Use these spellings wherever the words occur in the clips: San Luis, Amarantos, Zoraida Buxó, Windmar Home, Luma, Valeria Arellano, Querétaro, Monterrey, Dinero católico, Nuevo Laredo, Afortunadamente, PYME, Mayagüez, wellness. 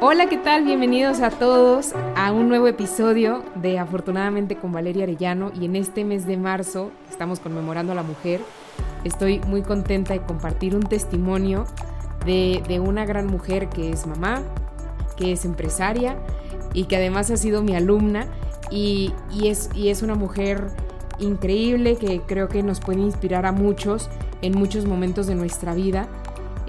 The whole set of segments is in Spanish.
Hola, ¿qué tal? Bienvenidos a todos a un nuevo episodio de Afortunadamente con Valeria Arellano, y en este mes de marzo estamos conmemorando a la mujer. Estoy muy contenta de compartir un testimonio de una gran mujer que es mamá, que es empresaria y que además ha sido mi alumna y es una mujer increíble que creo que nos puede inspirar a muchos en muchos momentos de nuestra vida.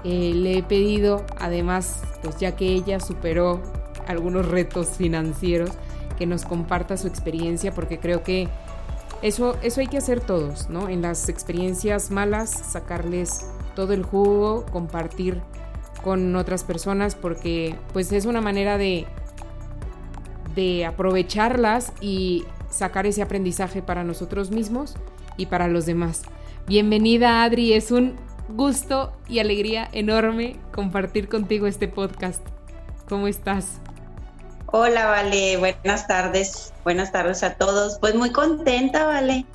Le he pedido, además, pues ya que ella superó algunos retos financieros, que nos comparta su experiencia, porque creo que eso hay que hacer todos, ¿no? En las experiencias malas, sacarles todo el jugo, compartir con otras personas, porque pues es una manera de aprovecharlas y sacar ese aprendizaje para nosotros mismos y para los demás. Bienvenida, Adri, es un gusto y alegría enorme compartir contigo este podcast. ¿Cómo estás? Hola, Vale, buenas tardes a todos. Pues muy contenta, Vale.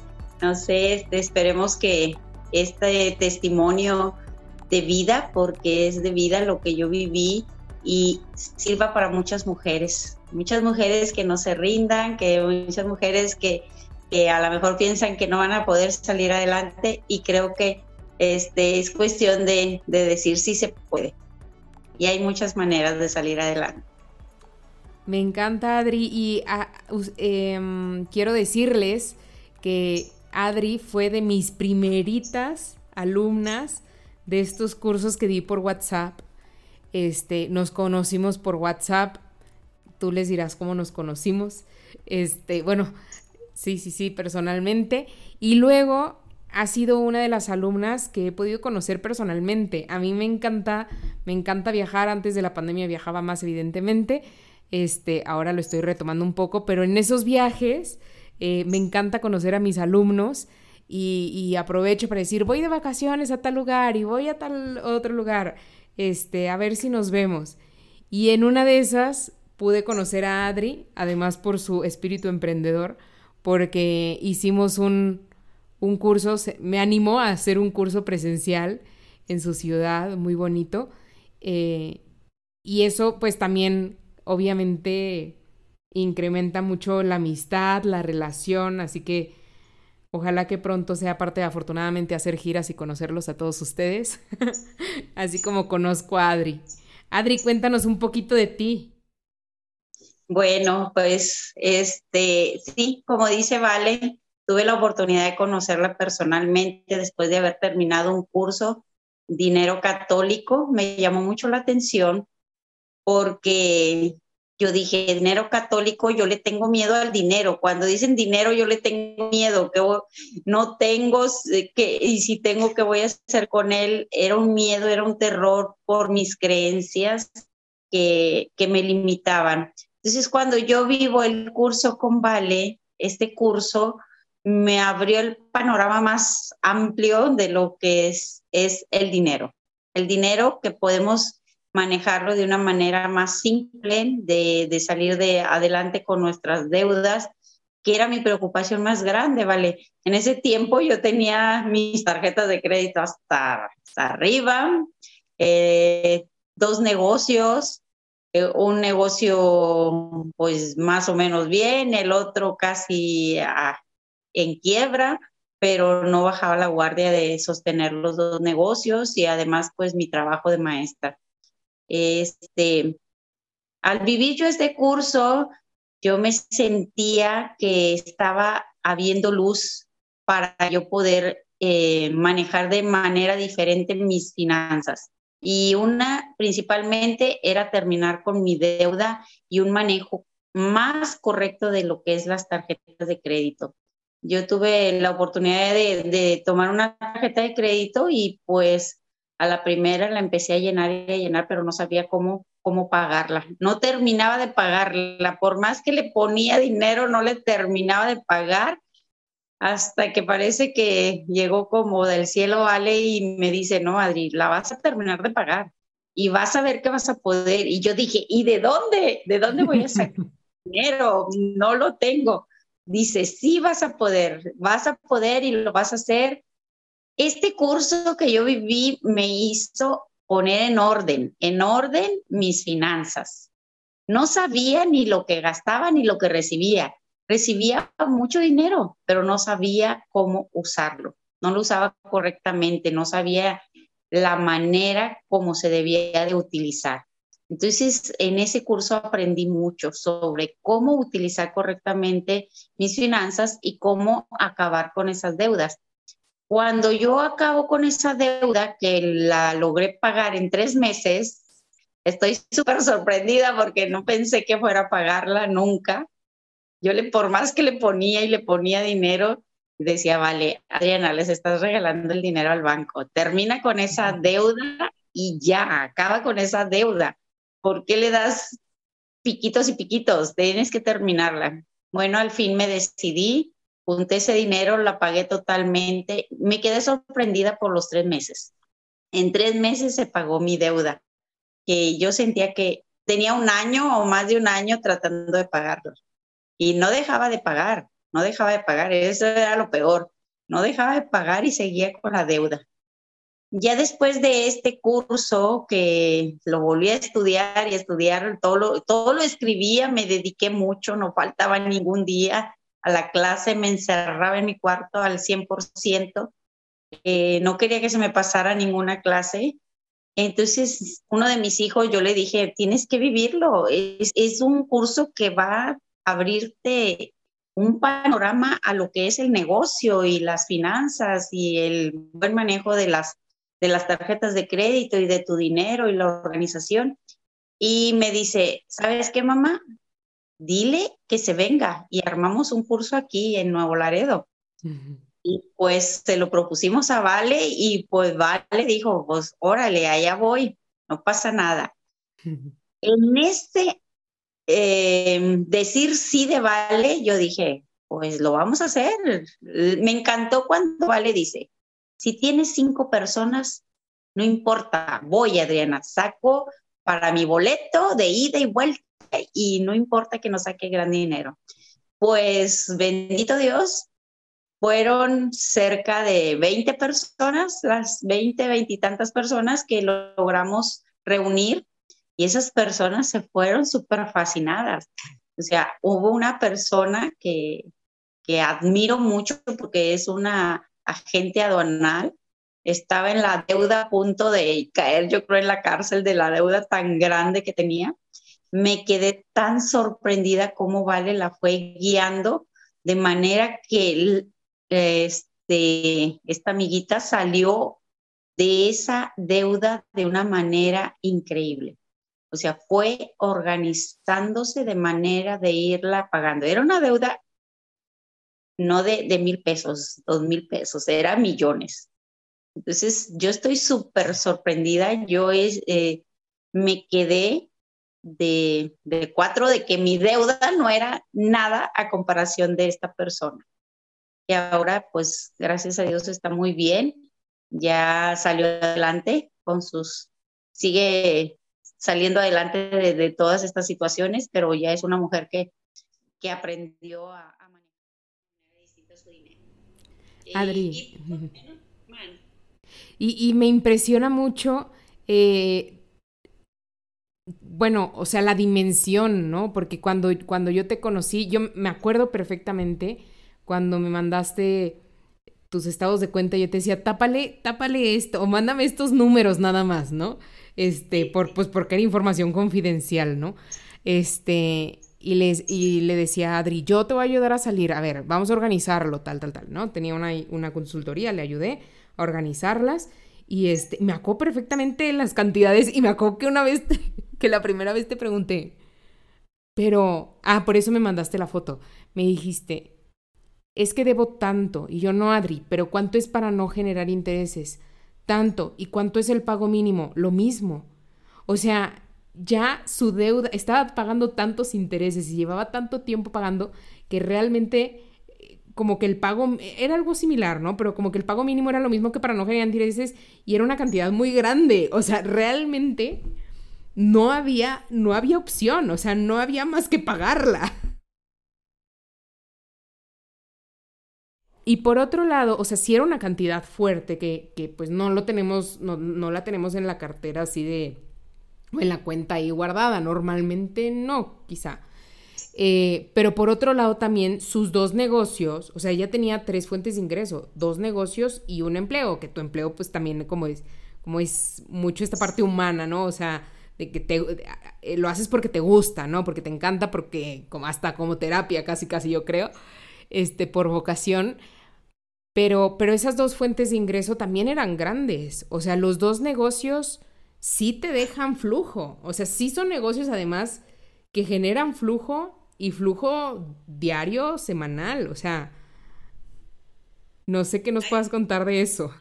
No sé, esperemos que este testimonio de vida, porque es de vida lo que yo viví, y sirva para muchas mujeres que no se rindan, que muchas mujeres que a lo mejor piensan que no van a poder salir adelante, y creo que es cuestión de decir sí se puede, y hay muchas maneras de salir adelante. Me encanta, Adri, y quiero decirles que Adri fue de mis primeritas alumnas de estos cursos que di por WhatsApp. Nos conocimos por WhatsApp. Tú les dirás cómo nos conocimos. Sí, personalmente, y luego ha sido una de las alumnas que he podido conocer personalmente. A mí me encanta viajar. Antes de la pandemia viajaba más, evidentemente. Ahora lo estoy retomando un poco, pero en esos viajes me encanta conocer a mis alumnos y aprovecho para decir, voy de vacaciones a tal lugar y voy a tal otro lugar, a ver si nos vemos. Y en una de esas pude conocer a Adri, además por su espíritu emprendedor, porque hicimos un curso, me animó a hacer un curso presencial en su ciudad, muy bonito, y eso pues también obviamente incrementa mucho la amistad, la relación, así que ojalá que pronto sea parte de Afortunadamente hacer giras y conocerlos a todos ustedes, así como conozco a Adri. Adri, cuéntanos un poquito de ti. Bueno, pues sí, como dice Vale, tuve la oportunidad de conocerla personalmente después de haber terminado un curso, Dinero Católico. Me llamó mucho la atención porque yo dije, dinero católico, yo le tengo miedo al dinero. Cuando dicen dinero, yo le tengo miedo. Yo no tengo, y si tengo, ¿qué voy a hacer con él? Era un miedo, era un terror por mis creencias que me limitaban. Entonces, cuando yo vivo el curso con Vale, este curso me abrió el panorama más amplio de lo que es el dinero. El dinero que podemos manejarlo de una manera más simple, de salir de adelante con nuestras deudas, que era mi preocupación más grande, ¿vale? En ese tiempo yo tenía mis tarjetas de crédito hasta arriba, 2 negocios, un negocio pues más o menos bien, el otro casi en quiebra, pero no bajaba la guardia de sostener los 2 negocios, y además pues mi trabajo de maestra. Al vivir yo este curso, yo me sentía que estaba habiendo luz para yo poder manejar de manera diferente mis finanzas. Y una principalmente era terminar con mi deuda y un manejo más correcto de lo que es las tarjetas de crédito. Yo tuve la oportunidad de tomar una tarjeta de crédito y pues a la primera la empecé a llenar, pero no sabía cómo pagarla. No terminaba de pagarla, por más que le ponía dinero, no le terminaba de pagar, hasta que parece que llegó como del cielo Vale y me dice, no, Adri, la vas a terminar de pagar y vas a ver que vas a poder. Y yo dije, ¿y de dónde? ¿De dónde voy a sacar dinero? No lo tengo. Dice, sí vas a poder y lo vas a hacer. Este curso que yo viví me hizo poner en orden mis finanzas. No sabía ni lo que gastaba ni lo que recibía. Recibía mucho dinero, pero no sabía cómo usarlo. No lo usaba correctamente, no sabía la manera como se debía de utilizar. Entonces, en ese curso aprendí mucho sobre cómo utilizar correctamente mis finanzas y cómo acabar con esas deudas. Cuando yo acabo con esa deuda, que la logré pagar en 3 meses, estoy súper sorprendida porque no pensé que fuera a pagarla nunca. Yo, por más que le ponía dinero, decía, vale, Adriana, les estás regalando el dinero al banco. Termina con esa deuda y ya, acaba con esa deuda. ¿Por qué le das piquitos y piquitos? Tienes que terminarla. Bueno, al fin me decidí, junté ese dinero, la pagué totalmente. Me quedé sorprendida por los 3 meses. En 3 meses se pagó mi deuda, que yo sentía que tenía 1 año o más de 1 año tratando de pagarlo. Y no dejaba de pagar, eso era lo peor. No dejaba de pagar y seguía con la deuda. Ya después de este curso, que lo volví a estudiar y estudiar, todo lo escribía, me dediqué mucho, no faltaba ningún día a la clase, me encerraba en mi cuarto al 100%. No quería que se me pasara ninguna clase. Entonces, uno de mis hijos, yo le dije, tienes que vivirlo. Es un curso que va a abrirte un panorama a lo que es el negocio y las finanzas y el buen manejo de las tarjetas de crédito y de tu dinero y la organización. Y me dice, ¿sabes qué, mamá? Dile que se venga y armamos un curso aquí en Nuevo Laredo. Uh-huh. Y pues se lo propusimos a Vale y pues Vale dijo, pues órale, allá voy, no pasa nada. Uh-huh. En este decir sí de Vale, yo dije, pues lo vamos a hacer. Me encantó cuando Vale dice, si tienes 5 personas, no importa, voy, Adriana, saco para mi boleto de ida y vuelta y no importa que no saque gran dinero. Pues bendito Dios, fueron cerca de 20 personas, las 20 y tantas personas que logramos reunir. Y esas personas se fueron súper fascinadas. O sea, hubo una persona que admiro mucho porque es una agente aduanal. Estaba en la deuda a punto de caer, yo creo, en la cárcel de la deuda tan grande que tenía. Me quedé tan sorprendida cómo Vale la fue guiando, de manera que esta amiguita salió de esa deuda de una manera increíble. O sea, fue organizándose de manera de irla pagando. Era una deuda no de 1,000 pesos, 2,000 pesos, era millones. Entonces, yo estoy súper sorprendida. Yo me quedé de 4 de que mi deuda no era nada a comparación de esta persona. Y ahora, pues, gracias a Dios está muy bien. Ya salió adelante sigue saliendo adelante de todas estas situaciones, pero ya es una mujer que aprendió a manejar distinto su dinero. Adri, y me impresiona mucho, bueno, o sea, la dimensión, ¿no? Porque cuando yo te conocí, yo me acuerdo perfectamente cuando me mandaste tus estados de cuenta, yo te decía, tápale esto, o mándame estos números nada más, ¿no? Porque era información confidencial, ¿no? Y le decía a Adri, yo te voy a ayudar a salir, a ver, vamos a organizarlo, tal, ¿no? Tenía una consultoría, le ayudé a organizarlas, y me acuerdo perfectamente las cantidades, y me acuerdo que la primera vez te pregunté, pero, por eso me mandaste la foto, me dijiste, es que debo tanto, y yo, no, Adri, pero ¿cuánto es para no generar intereses? Tanto. ¿Y cuánto es el pago mínimo? Lo mismo. O sea, ya su deuda, estaba pagando tantos intereses y llevaba tanto tiempo pagando que realmente como que el pago era algo similar, ¿no? Pero como que el pago mínimo era lo mismo que para no generar intereses y era una cantidad muy grande. O sea, realmente no había opción. O sea, no había más que pagarla. Y por otro lado, o sea, sí era una cantidad fuerte que pues no la tenemos en la cartera así de en la cuenta ahí guardada. Normalmente no, quizá. Pero por otro lado también sus dos negocios, o sea, ella tenía 3 fuentes de ingreso, 2 negocios y un empleo, que tu empleo pues también como es mucho esta parte humana, ¿no? O sea, de que lo haces porque te gusta, ¿no? Porque te encanta, porque como hasta como terapia casi yo creo, por vocación. Pero esas 2 fuentes de ingreso también eran grandes, o sea, los 2 negocios sí te dejan flujo, o sea, sí son negocios además que generan flujo y flujo diario, semanal, o sea, no sé qué nos puedas contar de eso.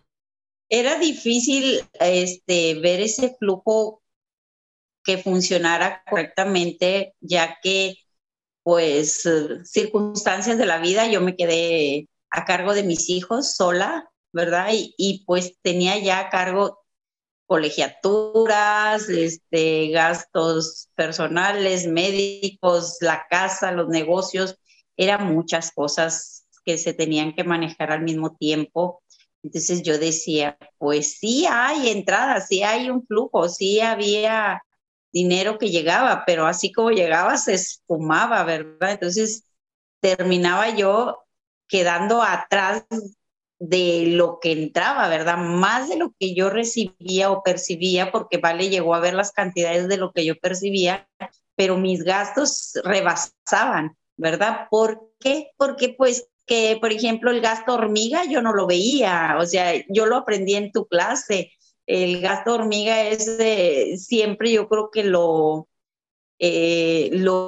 Era difícil ver ese flujo que funcionara correctamente, ya que, pues, circunstancias de la vida, yo me quedé a cargo de mis hijos sola, ¿verdad? Y pues tenía ya a cargo colegiaturas, gastos personales, médicos, la casa, los negocios. Eran muchas cosas que se tenían que manejar al mismo tiempo. Entonces yo decía, pues sí hay entradas, sí hay un flujo, sí había dinero que llegaba, pero así como llegaba se esfumaba, ¿verdad? Entonces terminaba yo quedando atrás de lo que entraba, ¿verdad? Más de lo que yo recibía o percibía, porque Vale llegó a ver las cantidades de lo que yo percibía, pero mis gastos rebasaban, ¿verdad? ¿Por qué? Porque pues que, por ejemplo, el gasto hormiga yo no lo veía, o sea, yo lo aprendí en tu clase. El gasto hormiga es siempre yo creo que lo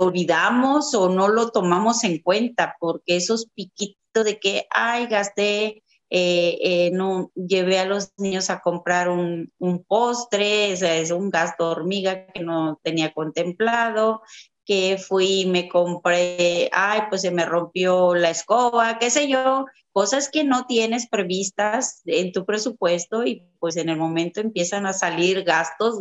olvidamos o no lo tomamos en cuenta, porque esos piquitos de que, ay, gasté, no llevé a los niños a comprar un postre, o sea, es un gasto hormiga que no tenía contemplado, que fui y me compré, ay, pues se me rompió la escoba, qué sé yo, cosas que no tienes previstas en tu presupuesto y pues en el momento empiezan a salir gastos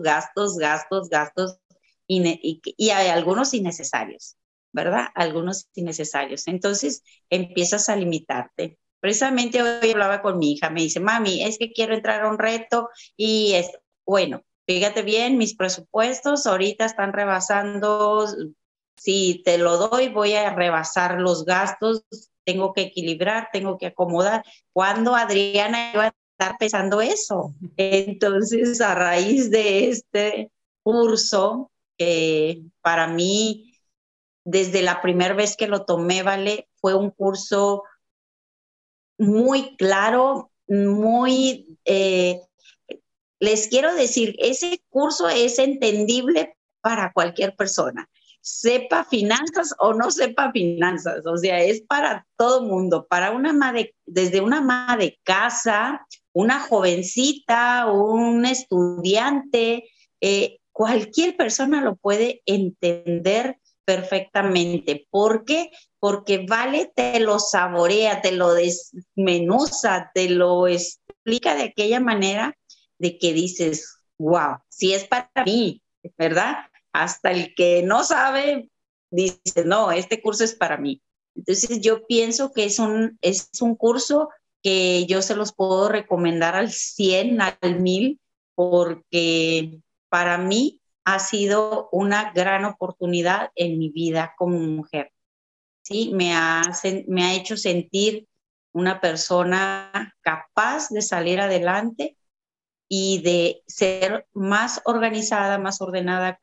y hay algunos innecesarios, ¿verdad? Algunos innecesarios. Entonces empiezas a limitarte. Precisamente hoy hablaba con mi hija, me dice, mami, es que quiero entrar a un reto y es bueno, fíjate bien, mis presupuestos ahorita están rebasando, si te lo doy voy a rebasar los gastos, tengo que equilibrar, tengo que acomodar. ¿Cuándo Adriana iba a estar pensando eso? Entonces a raíz de este curso, para mí, desde la primera vez que lo tomé, Vale, fue un curso muy claro, muy... les quiero decir, ese curso es entendible para cualquier persona, sepa finanzas o no sepa finanzas, o sea, es para todo mundo, para una ama desde una ama de casa, una jovencita, un estudiante, cualquier persona lo puede entender perfectamente. ¿Por qué? Porque Vale te lo saborea, te lo desmenuza, te lo explica de aquella manera de que dices, wow, si es para mí, ¿verdad? Hasta el que no sabe dice, no, este curso es para mí. Entonces yo pienso que es un curso que yo se los puedo recomendar al 100, al 1000, porque... para mí ha sido una gran oportunidad en mi vida como mujer. Sí, me ha hecho sentir una persona capaz de salir adelante y de ser más organizada, más ordenada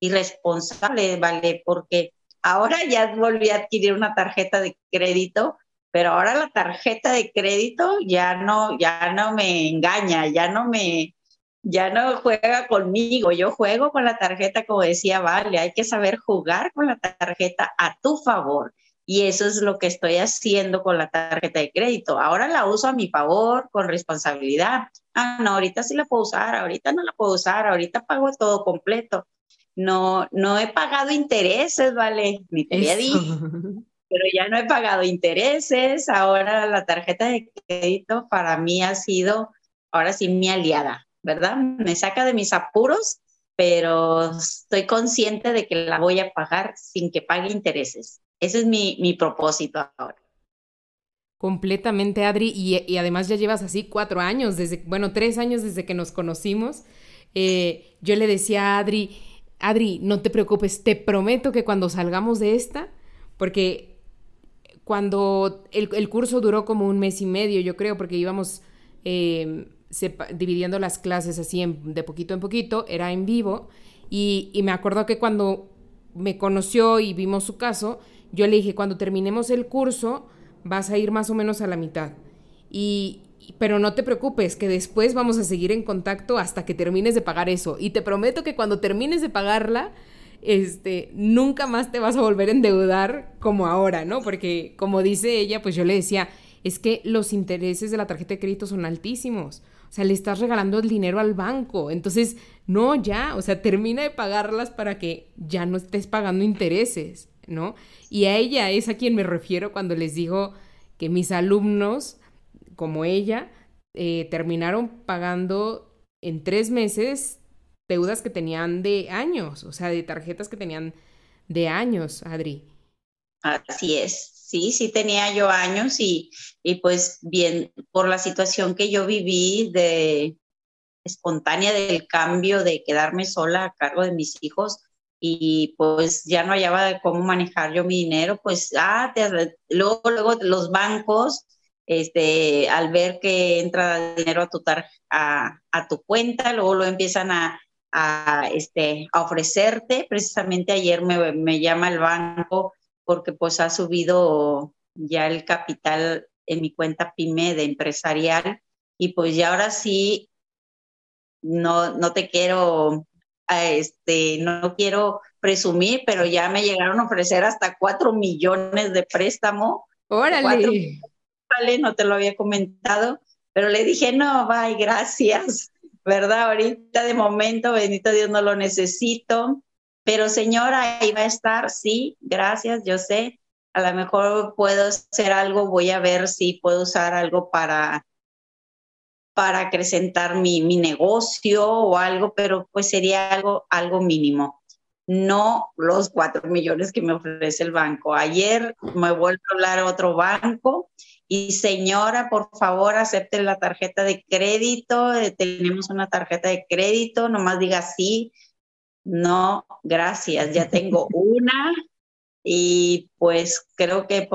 y responsable, ¿vale? Porque ahora ya volví a adquirir una tarjeta de crédito, pero ahora la tarjeta de crédito ya no me engaña, ya no juega conmigo, yo juego con la tarjeta, como decía Vale, hay que saber jugar con la tarjeta a tu favor. Y eso es lo que estoy haciendo con la tarjeta de crédito. Ahora la uso a mi favor, con responsabilidad. Ah, no, ahorita sí la puedo usar, ahorita no la puedo usar, ahorita pago todo completo. No he pagado intereses, Vale, ni te había dicho. Pero ya no he pagado intereses, ahora la tarjeta de crédito para mí ha sido, ahora sí, mi aliada, ¿verdad? Me saca de mis apuros, pero estoy consciente de que la voy a pagar sin que pague intereses. Ese es mi propósito ahora. Completamente, Adri, y además ya llevas así 4 años, 3 años desde que nos conocimos, yo le decía a Adri, no te preocupes, te prometo que cuando salgamos de esta, porque cuando el curso duró como un mes y medio, yo creo, porque íbamos dividiendo las clases así de poquito en poquito, era en vivo, y me acuerdo que cuando me conoció y vimos su caso, yo le dije, cuando terminemos el curso, vas a ir más o menos a la mitad, pero no te preocupes, que después vamos a seguir en contacto hasta que termines de pagar eso. Y te prometo que cuando termines de pagarla, nunca más te vas a volver a endeudar como ahora, ¿no? Porque, como dice ella, pues yo le decía, es que los intereses de la tarjeta de crédito son altísimos. O sea, le estás regalando el dinero al banco. Entonces, no, ya, o sea, termina de pagarlas para que ya no estés pagando intereses, ¿no? Y a ella es a quien me refiero cuando les digo que mis alumnos, como ella, terminaron pagando en 3 meses deudas que tenían de años, o sea, de tarjetas que tenían de años, Adri. Así es, sí tenía yo años y pues bien, por la situación que yo viví espontánea del cambio de quedarme sola a cargo de mis hijos, y pues ya no hallaba de cómo manejar yo mi dinero, pues luego los bancos, al ver que entra dinero a a tu cuenta, luego lo empiezan a ofrecerte. Precisamente ayer me llama el banco porque pues ha subido ya el capital en mi cuenta PYME de empresarial, y pues ya ahora sí no te quiero no quiero presumir, pero ya me llegaron a ofrecer hasta 4 millones de préstamo. ¡Órale! 4 millones. No te lo había comentado, pero le dije, no, bye, gracias, ¿verdad? Ahorita de momento, bendito Dios, no lo necesito, pero señora, ahí va a estar, sí, gracias, yo sé, a lo mejor puedo hacer algo, voy a ver si puedo usar algo para acrecentar mi negocio o algo, pero pues sería algo mínimo. No los 4 millones que me ofrece el banco. Ayer me vuelvo a hablar a otro banco y señora, por favor, acepte la tarjeta de crédito. Tenemos una tarjeta de crédito, nomás diga sí. No, gracias, ya tengo una. Y pues creo que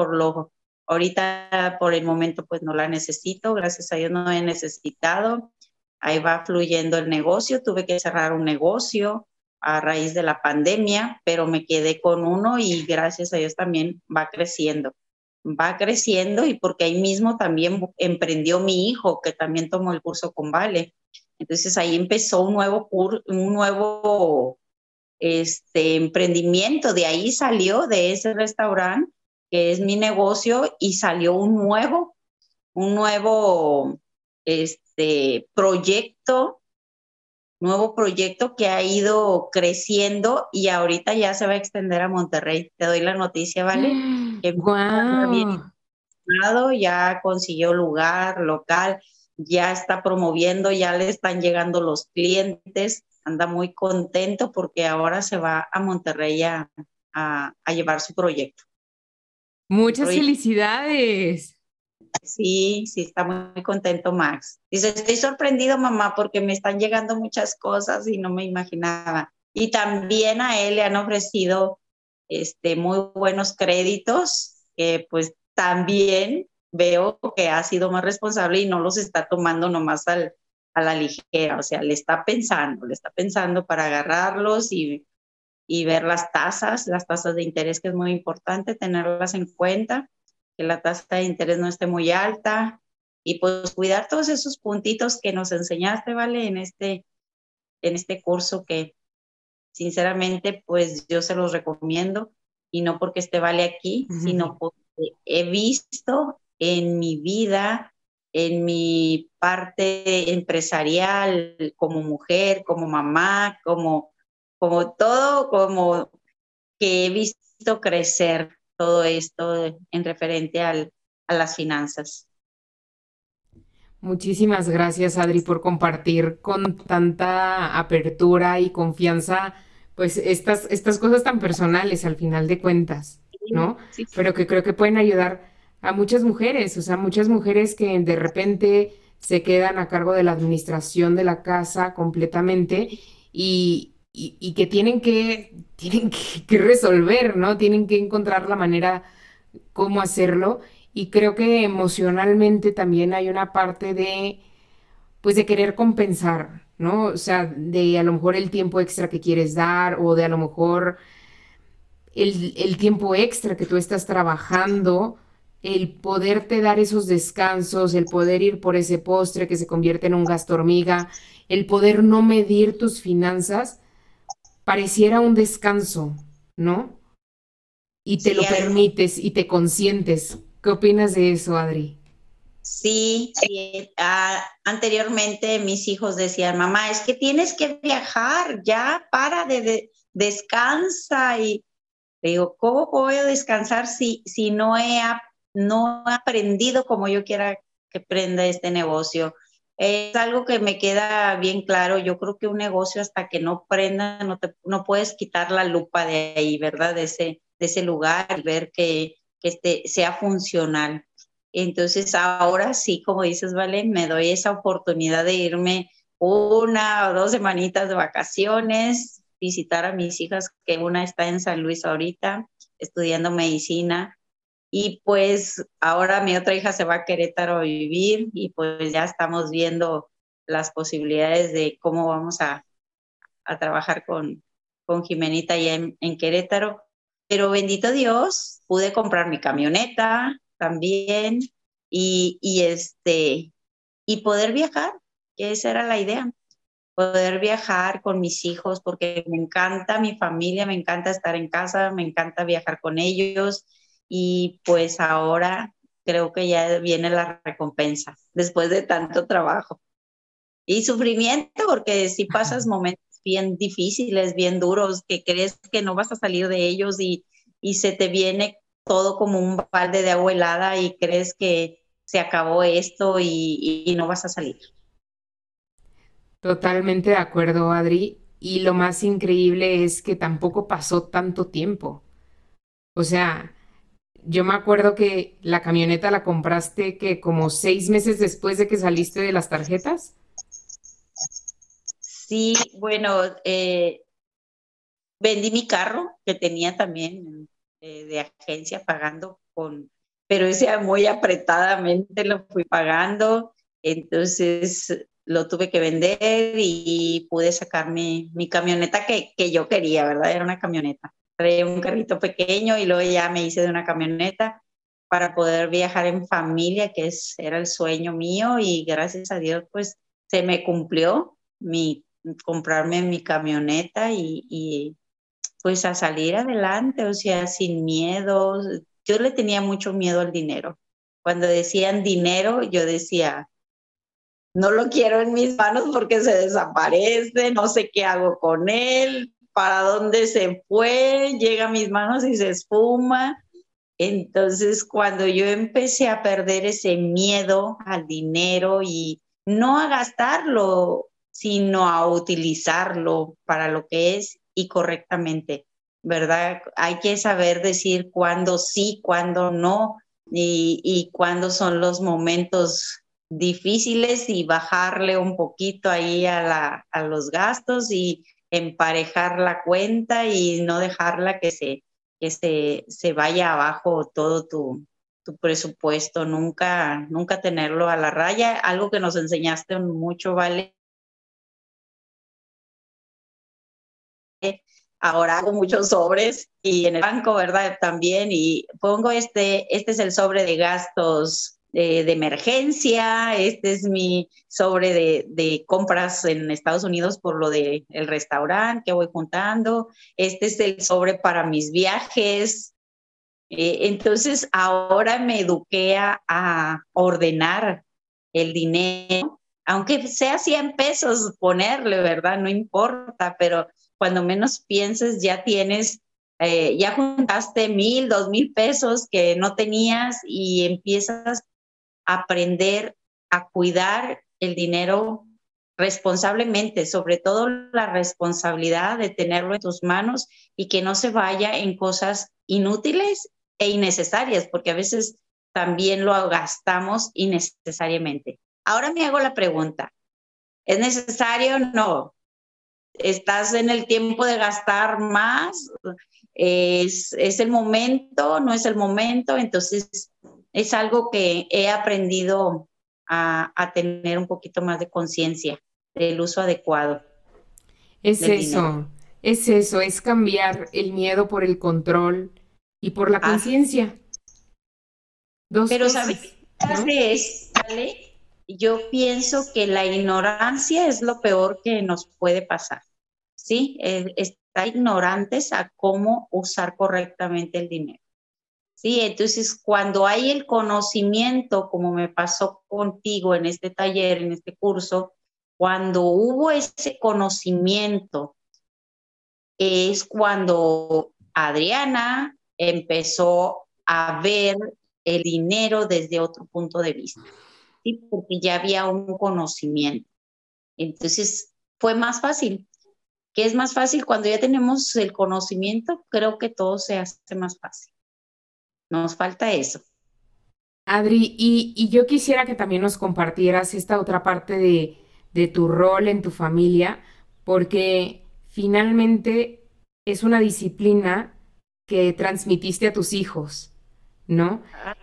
ahorita por el momento pues no la necesito. Gracias a Dios no he necesitado. Ahí va fluyendo el negocio. Tuve que cerrar un negocio a raíz de la pandemia, pero me quedé con uno y gracias a Dios también va creciendo, y porque ahí mismo también emprendió mi hijo, que también tomó el curso con Vale. Entonces ahí empezó un nuevo curso, un nuevo emprendimiento. De ahí salió, de ese restaurante que es mi negocio, y salió un nuevo proyecto. Nuevo proyecto que ha ido creciendo y ahorita ya se va a extender a Monterrey. Te doy la noticia, ¿vale? Que wow. Ya consiguió lugar, local, ya está promoviendo, ya le están llegando los clientes. Anda muy contento porque ahora se va a Monterrey a llevar su proyecto. Muchas felicidades. Sí, está muy contento Max. Dice, estoy sorprendido, mamá, porque me están llegando muchas cosas y no me imaginaba. Y también a él le han ofrecido muy buenos créditos, que pues también veo que ha sido más responsable y no los está tomando nomás a la ligera. O sea, le está pensando para agarrarlos y ver las tasas de interés, que es muy importante tenerlas en cuenta. Que la tasa de interés no esté muy alta y pues cuidar todos esos puntitos que nos enseñaste, ¿vale? En este curso que sinceramente pues yo se los recomiendo, y no porque esté Vale aquí, uh-huh, sino porque he visto en mi vida, en mi parte empresarial, como mujer, como mamá, como todo, como que he visto crecer todo esto en referente a las finanzas. Muchísimas gracias, Adri, por compartir con tanta apertura y confianza pues estas cosas tan personales al final de cuentas, ¿no? Sí. Pero que creo que pueden ayudar a muchas mujeres, o sea, muchas mujeres que de repente se quedan a cargo de la administración de la casa completamente y que tienen que resolver, ¿no? Tienen que encontrar la manera cómo hacerlo. Y creo que emocionalmente también hay una parte de, pues, de querer compensar, ¿no? O sea, de a lo mejor el tiempo extra que quieres dar o de a lo mejor el tiempo extra que tú estás trabajando, el poderte dar esos descansos, el poder ir por ese postre que se convierte en un gasto hormiga, el poder no medir tus finanzas, pareciera un descanso, ¿no? Y te lo permites y te consientes. ¿Qué opinas de eso, Adri? Sí. Anteriormente mis hijos decían, mamá, es que tienes que viajar, ya para de descansa. Y digo, ¿cómo voy a descansar si no he aprendido como yo quiera que aprenda este negocio? Es algo que me queda bien claro. Yo creo que un negocio hasta que no prenda, no puedes quitar la lupa de ahí, ¿verdad? De ese lugar y ver que sea funcional. Entonces ahora sí, como dices, Vale, me doy esa oportunidad de irme 1 o 2 semanitas de vacaciones, visitar a mis hijas, que una está en San Luis ahorita estudiando medicina, y pues ahora mi otra hija se va a Querétaro a vivir, y pues ya estamos viendo las posibilidades de cómo vamos a trabajar con Jimenita allá en Querétaro. Pero bendito Dios, pude comprar mi camioneta también y poder viajar, que esa era la idea, poder viajar con mis hijos, porque me encanta mi familia, me encanta estar en casa, me encanta viajar con ellos, y pues ahora creo que ya viene la recompensa después de tanto trabajo y sufrimiento, porque sí pasas momentos bien difíciles, bien duros, que crees que no vas a salir de ellos y se te viene todo como un balde de agua helada y crees que se acabó esto y no vas a salir. Totalmente de acuerdo, Adri. Y lo más increíble es que tampoco pasó tanto tiempo. O sea, yo me acuerdo que la camioneta la compraste que como 6 meses después de que saliste de las tarjetas. Sí, bueno, vendí mi carro que tenía también de agencia pagando pero ese muy apretadamente lo fui pagando, entonces lo tuve que vender y pude sacar mi camioneta que yo quería, ¿verdad? Era una camioneta, traía un carrito pequeño y luego ya me hice de una camioneta para poder viajar en familia, que era el sueño mío, y gracias a Dios pues se me cumplió comprarme mi camioneta y pues a salir adelante, o sea, sin miedo. Yo le tenía mucho miedo al dinero. Cuando decían dinero, yo decía, no lo quiero en mis manos porque se desaparece, no sé qué hago con él, para dónde se fue, llega a mis manos y se esfuma. Entonces, cuando yo empecé a perder ese miedo al dinero y no a gastarlo, sino a utilizarlo para lo que es y correctamente, ¿verdad? Hay que saber decir cuándo sí, cuándo no, y cuándo son los momentos difíciles y bajarle un poquito ahí a los gastos y emparejar la cuenta y no dejarla que se vaya abajo todo tu presupuesto, nunca tenerlo a la raya, algo que nos enseñaste mucho, Vale. Ahora hago muchos sobres y en el banco, ¿verdad? También, y pongo este es el sobre de gastos de emergencia, este es mi sobre de compras en Estados Unidos por lo del restaurante que voy juntando, este es el sobre para mis viajes. Entonces ahora me eduqué a ordenar el dinero, aunque sea 100 pesos ponerle, ¿verdad? No importa, pero cuando menos pienses ya tienes, ya juntaste 1,000, 2,000 pesos que no tenías y empiezas a aprender a cuidar el dinero responsablemente, sobre todo la responsabilidad de tenerlo en tus manos y que no se vaya en cosas inútiles e innecesarias, porque a veces también lo gastamos innecesariamente. Ahora me hago la pregunta, ¿es necesario? No. ¿Estás en el tiempo de gastar más? ¿Es el momento? ¿No es el momento? Entonces, es algo que he aprendido a tener un poquito más de conciencia del uso adecuado. Es eso, es cambiar el miedo por el control y por la conciencia. Pero, ¿sabes? ¿Vale? Yo pienso que la ignorancia es lo peor que nos puede pasar, ¿sí? Estar ignorantes a cómo usar correctamente el dinero, ¿sí? Entonces, cuando hay el conocimiento, como me pasó contigo en este taller, en este curso, cuando hubo ese conocimiento, es cuando Adriana empezó a ver el dinero desde otro punto de vista. Sí, porque ya había un conocimiento. Entonces, fue más fácil. ¿Qué es más fácil? Cuando ya tenemos el conocimiento, creo que todo se hace más fácil. Nos falta eso. Adri, y yo quisiera que también nos compartieras esta otra parte de tu rol en tu familia, porque finalmente es una disciplina que transmitiste a tus hijos, ¿no?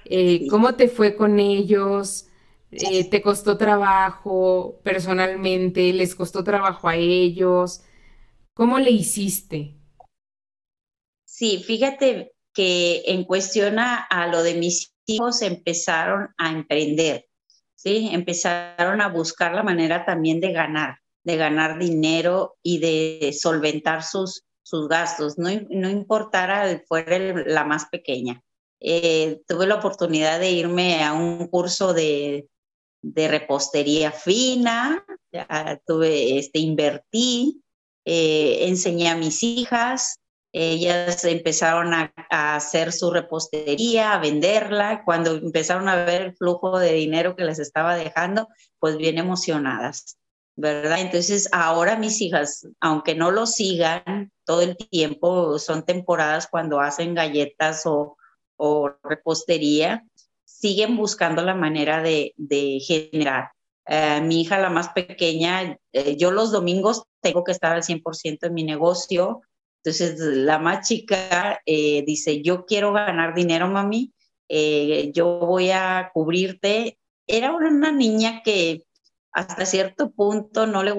Sí. ¿Cómo te fue con ellos? ¿Te costó trabajo personalmente? ¿Les costó trabajo a ellos? ¿Cómo le hiciste? Sí, fíjate que en cuestión a lo de mis hijos empezaron a emprender, ¿sí? Empezaron a buscar la manera también de ganar dinero y de solventar sus gastos, no importara fuera la más pequeña. Tuve la oportunidad de irme a un curso de repostería fina, invertí, enseñé a mis hijas, ellas empezaron a hacer su repostería, a venderla. Cuando empezaron a ver el flujo de dinero que les estaba dejando, pues bien emocionadas, ¿verdad? Entonces ahora mis hijas, aunque no lo sigan todo el tiempo, son temporadas cuando hacen galletas o repostería, siguen buscando la manera de generar. Mi hija, la más pequeña, yo los domingos tengo que estar al 100% en mi negocio. Entonces, la más chica dice, yo quiero ganar dinero, mami, yo voy a cubrirte. Era una niña que hasta cierto punto no le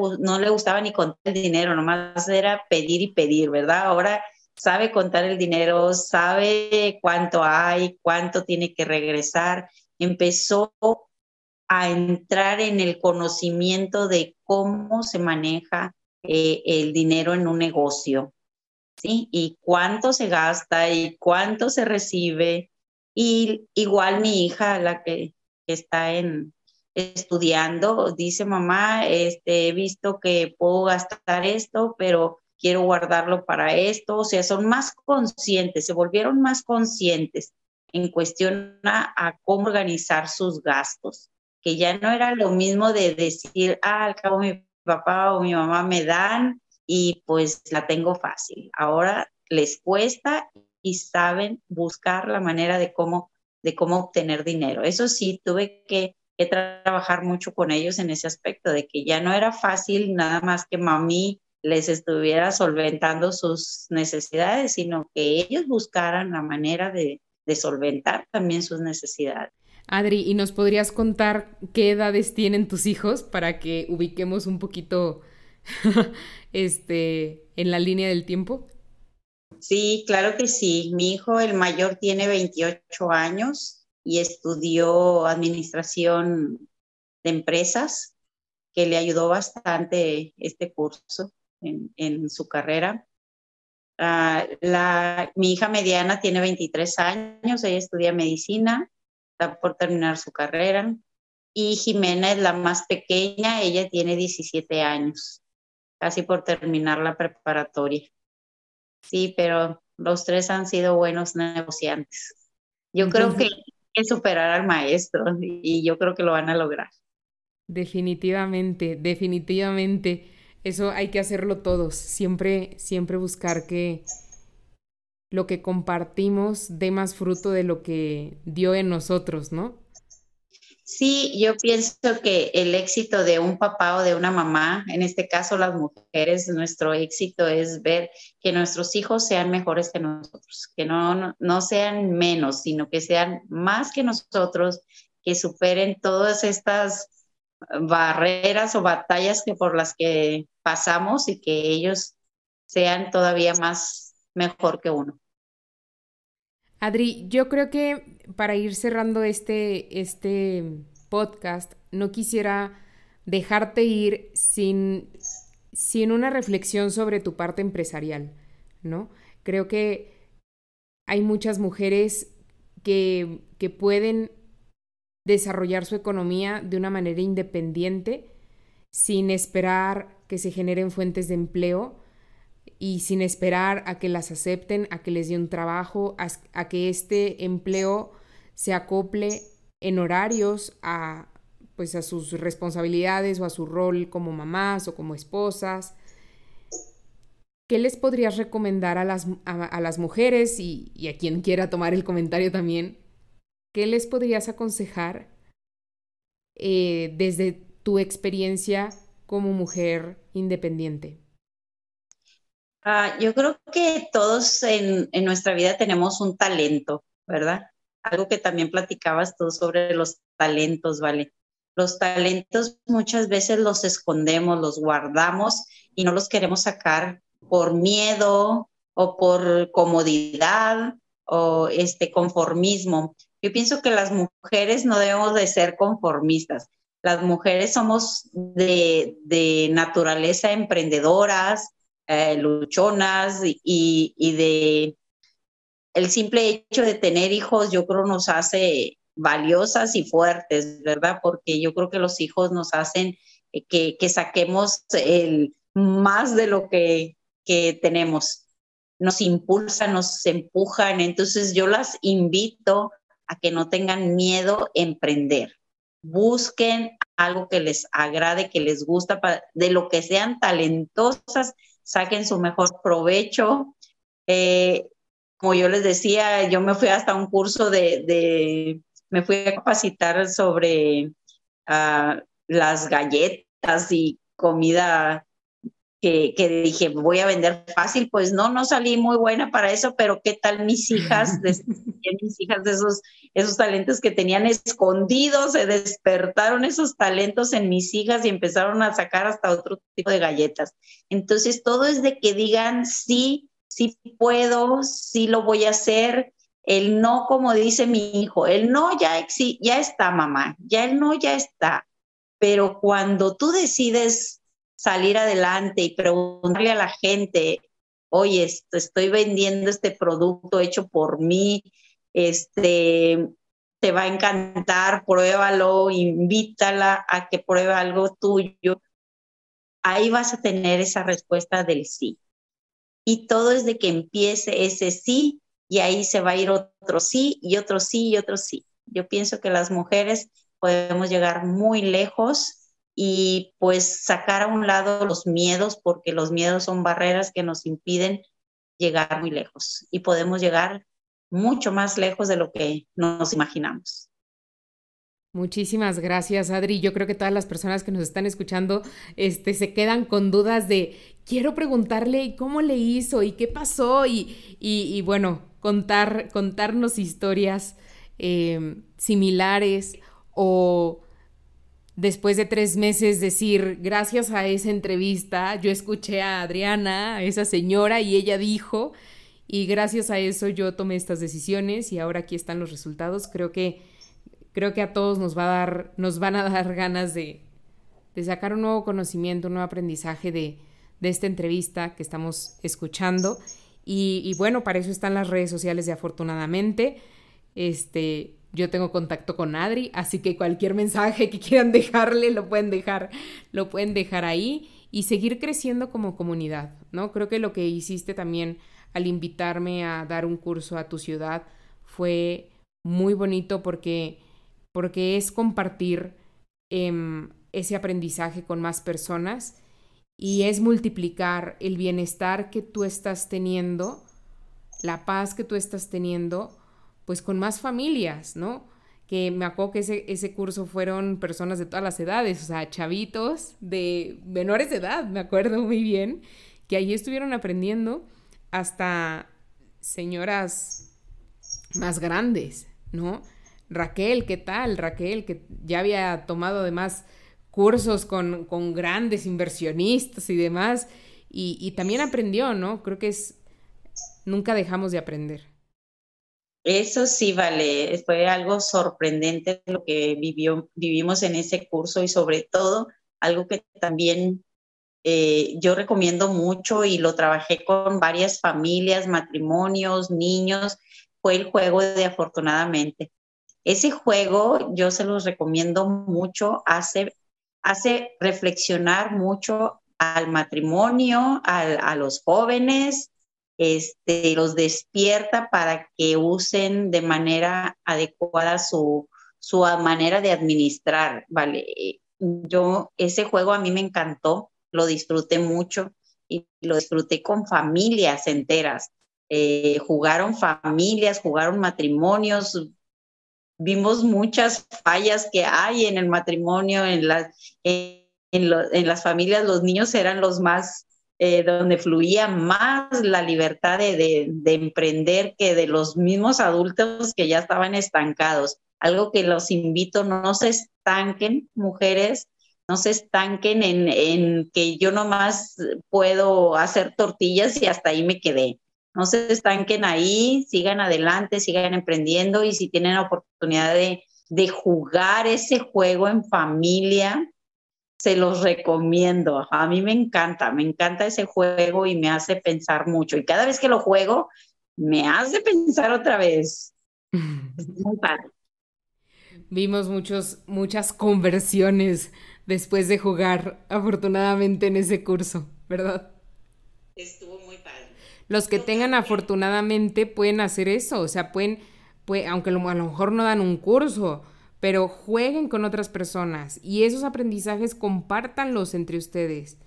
gustaba ni contar el dinero, nomás era pedir y pedir, ¿verdad? Ahora sabe contar el dinero, sabe cuánto hay, cuánto tiene que regresar. Empezó a entrar en el conocimiento de cómo se maneja el dinero en un negocio, ¿sí? Y cuánto se gasta y cuánto se recibe. Y igual mi hija, la que está estudiando, dice, mamá, he visto que puedo gastar esto, pero quiero guardarlo para esto. O sea, son más conscientes, se volvieron más conscientes en cuestión a cómo organizar sus gastos, que ya no era lo mismo de decir, al cabo mi papá o mi mamá me dan y pues la tengo fácil. Ahora les cuesta y saben buscar la manera de cómo obtener dinero. Eso sí, tuve que trabajar mucho con ellos en ese aspecto, de que ya no era fácil nada más que mami les estuviera solventando sus necesidades, sino que ellos buscaran la manera de solventar también sus necesidades. Adri, ¿y nos podrías contar qué edades tienen tus hijos para que ubiquemos un poquito en la línea del tiempo? Sí, claro que sí. Mi hijo, el mayor, tiene 28 años y estudió administración de empresas, que le ayudó bastante este curso en su carrera. Mi hija mediana tiene 23 años, ella estudia medicina, está por terminar su carrera. Y Jimena es la más pequeña, ella tiene 17 años, casi por terminar la preparatoria. Sí, pero los tres han sido buenos negociantes. Yo creo que hay que superar al maestro y yo creo que lo van a lograr. Definitivamente. Eso hay que hacerlo todos. Siempre buscar que lo que compartimos dé más fruto de lo que dio en nosotros, ¿no? Sí, yo pienso que el éxito de un papá o de una mamá, en este caso las mujeres, nuestro éxito es ver que nuestros hijos sean mejores que nosotros, que no sean menos, sino que sean más que nosotros, que superen todas estas barreras o batallas que por las que pasamos y que ellos sean todavía más mejor que uno. Adri, yo creo que para ir cerrando este podcast, no quisiera dejarte ir sin una reflexión sobre tu parte empresarial, ¿no? Creo que hay muchas mujeres que pueden desarrollar su economía de una manera independiente, sin esperar que se generen fuentes de empleo, y sin esperar a que las acepten, a que les dé un trabajo, a que este empleo se acople en horarios a sus responsabilidades o a su rol como mamás o como esposas. ¿Qué les podrías recomendar a las mujeres y a quien quiera tomar el comentario también? ¿Qué les podrías aconsejar desde tu experiencia como mujer independiente? Yo creo que todos en nuestra vida tenemos un talento, ¿verdad? Algo que también platicabas tú sobre los talentos, ¿vale? Los talentos muchas veces los escondemos, los guardamos y no los queremos sacar por miedo o por comodidad o conformismo. Yo pienso que las mujeres no debemos de ser conformistas. Las mujeres somos de naturaleza emprendedoras, luchonas y de el simple hecho de tener hijos, yo creo nos hace valiosas y fuertes, ¿verdad? Porque yo creo que los hijos nos hacen que saquemos más de lo que tenemos, nos impulsan, nos empujan. Entonces yo las invito a que no tengan miedo a emprender, busquen algo que les agrade, que les gusta, de lo que sean talentosas, saquen su mejor provecho. Como yo les decía, yo me fui hasta un curso me fui a capacitar sobre las galletas y comida que dije, voy a vender fácil. Pues no salí muy buena para eso, pero qué tal mis hijas de esos talentos que tenían escondidos, se despertaron esos talentos en mis hijas y empezaron a sacar hasta otro tipo de galletas. Entonces todo es de que digan, sí puedo, sí lo voy a hacer. El no, como dice mi hijo, el no ya está, mamá, ya el no ya está. Pero cuando tú decides salir adelante y preguntarle a la gente, oye, estoy vendiendo este producto hecho por mí, te va a encantar, pruébalo, invítala a que pruebe algo tuyo. Ahí vas a tener esa respuesta del sí. Y todo es de que empiece ese sí, y ahí se va a ir otro sí, y otro sí, y otro sí. Yo pienso que las mujeres podemos llegar muy lejos y pues sacar a un lado los miedos, porque los miedos son barreras que nos impiden llegar muy lejos. Y podemos llegar mucho más lejos de lo que nos imaginamos. Muchísimas gracias, Adri. Yo creo que todas las personas que nos están escuchando se quedan con dudas de quiero preguntarle cómo le hizo y qué pasó y bueno, contarnos historias similares o después de 3 meses decir gracias a esa entrevista yo escuché a Adriana, a esa señora y ella dijo... Y gracias a eso yo tomé estas decisiones y ahora aquí están los resultados. Creo que a todos nos van a dar ganas de sacar un nuevo conocimiento, un nuevo aprendizaje de esta entrevista que estamos escuchando. Y bueno, para eso están las redes sociales de Afortunadamente. Yo tengo contacto con Adri, así que cualquier mensaje que quieran dejarle lo pueden dejar ahí y seguir creciendo como comunidad, ¿no? Creo que lo que hiciste también al invitarme a dar un curso a tu ciudad fue muy bonito porque es compartir ese aprendizaje con más personas y es multiplicar el bienestar que tú estás teniendo, la paz que tú estás teniendo, pues con más familias, ¿no? que me acuerdo que ese curso fueron personas de todas las edades, o sea, chavitos de menores de edad, me acuerdo muy bien, que allí estuvieron aprendiendo, hasta señoras más grandes, ¿no? Raquel, ¿qué tal? Raquel, que ya había tomado además cursos con grandes inversionistas y demás, y también aprendió, ¿no? Creo que nunca dejamos de aprender. Eso sí, Vale, fue algo sorprendente lo que vivimos en ese curso, y sobre todo algo que también yo recomiendo mucho y lo trabajé con varias familias, matrimonios, niños, fue el juego de Afortunadamente. Ese juego yo se los recomiendo mucho, hace reflexionar mucho al matrimonio, a los jóvenes, los despierta para que usen de manera adecuada su manera de administrar, ¿vale? Ese juego a mí me encantó, lo disfruté mucho y lo disfruté con familias enteras. Jugaron familias, jugaron matrimonios, vimos muchas fallas que hay en el matrimonio, en las familias, los niños eran los más... donde fluía más la libertad de emprender que de los mismos adultos que ya estaban estancados. Algo que los invito, no se estanquen, mujeres, no se estanquen en que yo nomás puedo hacer tortillas y hasta ahí me quedé. No se estanquen ahí, sigan adelante, sigan emprendiendo, y si tienen la oportunidad de jugar ese juego en familia, se los recomiendo. A mí me encanta ese juego y me hace pensar mucho. Y cada vez que lo juego, me hace pensar otra vez. Es muy padre. Vimos muchas conversiones después de jugar, Afortunadamente, en ese curso, ¿verdad? Estuvo muy padre. Los que tengan Afortunadamente pueden hacer eso, o sea, pueden aunque a lo mejor no dan un curso, pero jueguen con otras personas y esos aprendizajes compártanlos entre ustedes.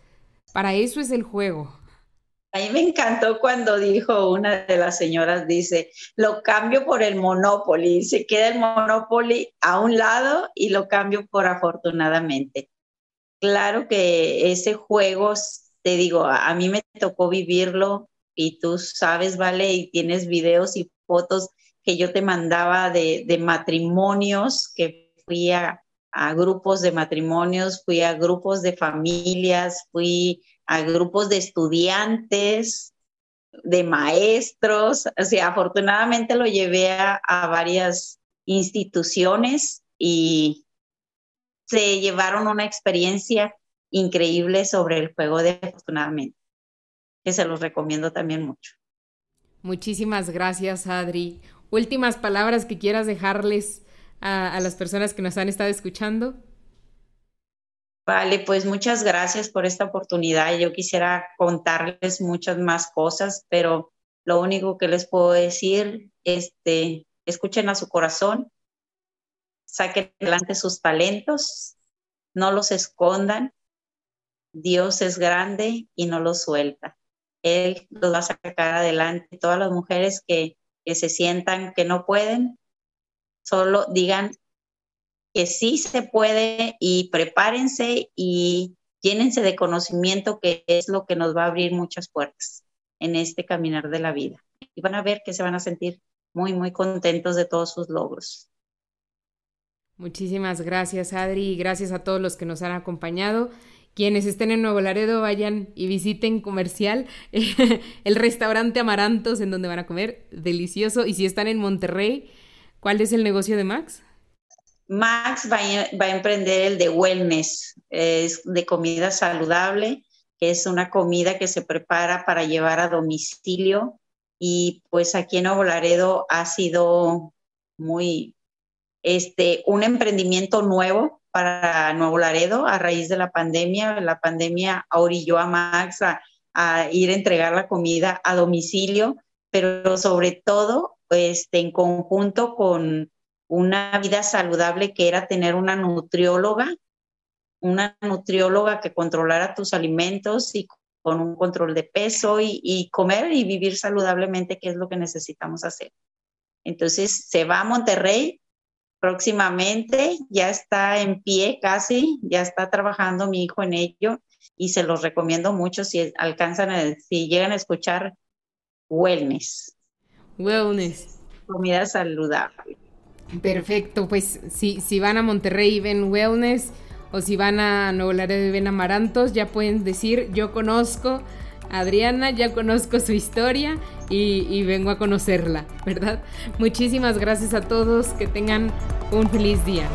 Para eso es el juego. A mí me encantó cuando dijo una de las señoras, dice, lo cambio por el Monopoly. Se queda el Monopoly a un lado y lo cambio por Afortunadamente. Claro que ese juego, te digo, a mí me tocó vivirlo, y tú sabes, Vale, y tienes videos y fotos que yo te mandaba de matrimonios, que fui a grupos de matrimonios, fui a grupos de familias, fui a grupos de estudiantes, de maestros. O sea, Afortunadamente lo llevé a varias instituciones y se llevaron una experiencia increíble sobre el juego de Afortunadamente, que se los recomiendo también mucho. Muchísimas gracias, Adri. ¿Últimas palabras que quieras dejarles a las personas que nos han estado escuchando? Vale, pues muchas gracias por esta oportunidad. Yo quisiera contarles muchas más cosas, pero lo único que les puedo decir, escuchen a su corazón, saquen adelante sus talentos, no los escondan. Dios es grande y no los suelta. Él los va a sacar adelante. Todas las mujeres que se sientan que no pueden, solo digan que sí se puede y prepárense y llénense de conocimiento, que es lo que nos va a abrir muchas puertas en este caminar de la vida. Y van a ver que se van a sentir muy, muy contentos de todos sus logros. Muchísimas gracias, Adri, y gracias a todos los que nos han acompañado. Quienes estén en Nuevo Laredo, vayan y visiten Comercial, el restaurante Amarantos, en donde van a comer delicioso. Y si están en Monterrey, ¿cuál es el negocio de Max? Max va a emprender el de wellness, es de comida saludable, que es una comida que se prepara para llevar a domicilio. Y pues aquí en Nuevo Laredo ha sido muy un emprendimiento nuevo para Nuevo Laredo a raíz de la pandemia. La pandemia orilló a Max a ir a entregar la comida a domicilio, pero sobre todo en conjunto con una vida saludable, que era tener una nutrióloga que controlara tus alimentos y con un control de peso y comer y vivir saludablemente, que es lo que necesitamos hacer. Entonces se va a Monterrey Próximamente ya está en pie casi, ya está trabajando mi hijo en ello y se los recomiendo mucho si alcanzan, si llegan a escuchar wellness. Wellness. Comida saludable. Perfecto, pues si van a Monterrey y ven wellness, o si van a Nuevo Laredo y ven Amarantos, ya pueden decir, yo conozco a Adriana, ya conozco su historia y vengo a conocerla, ¿verdad? Muchísimas gracias a todos, que tengan un feliz día.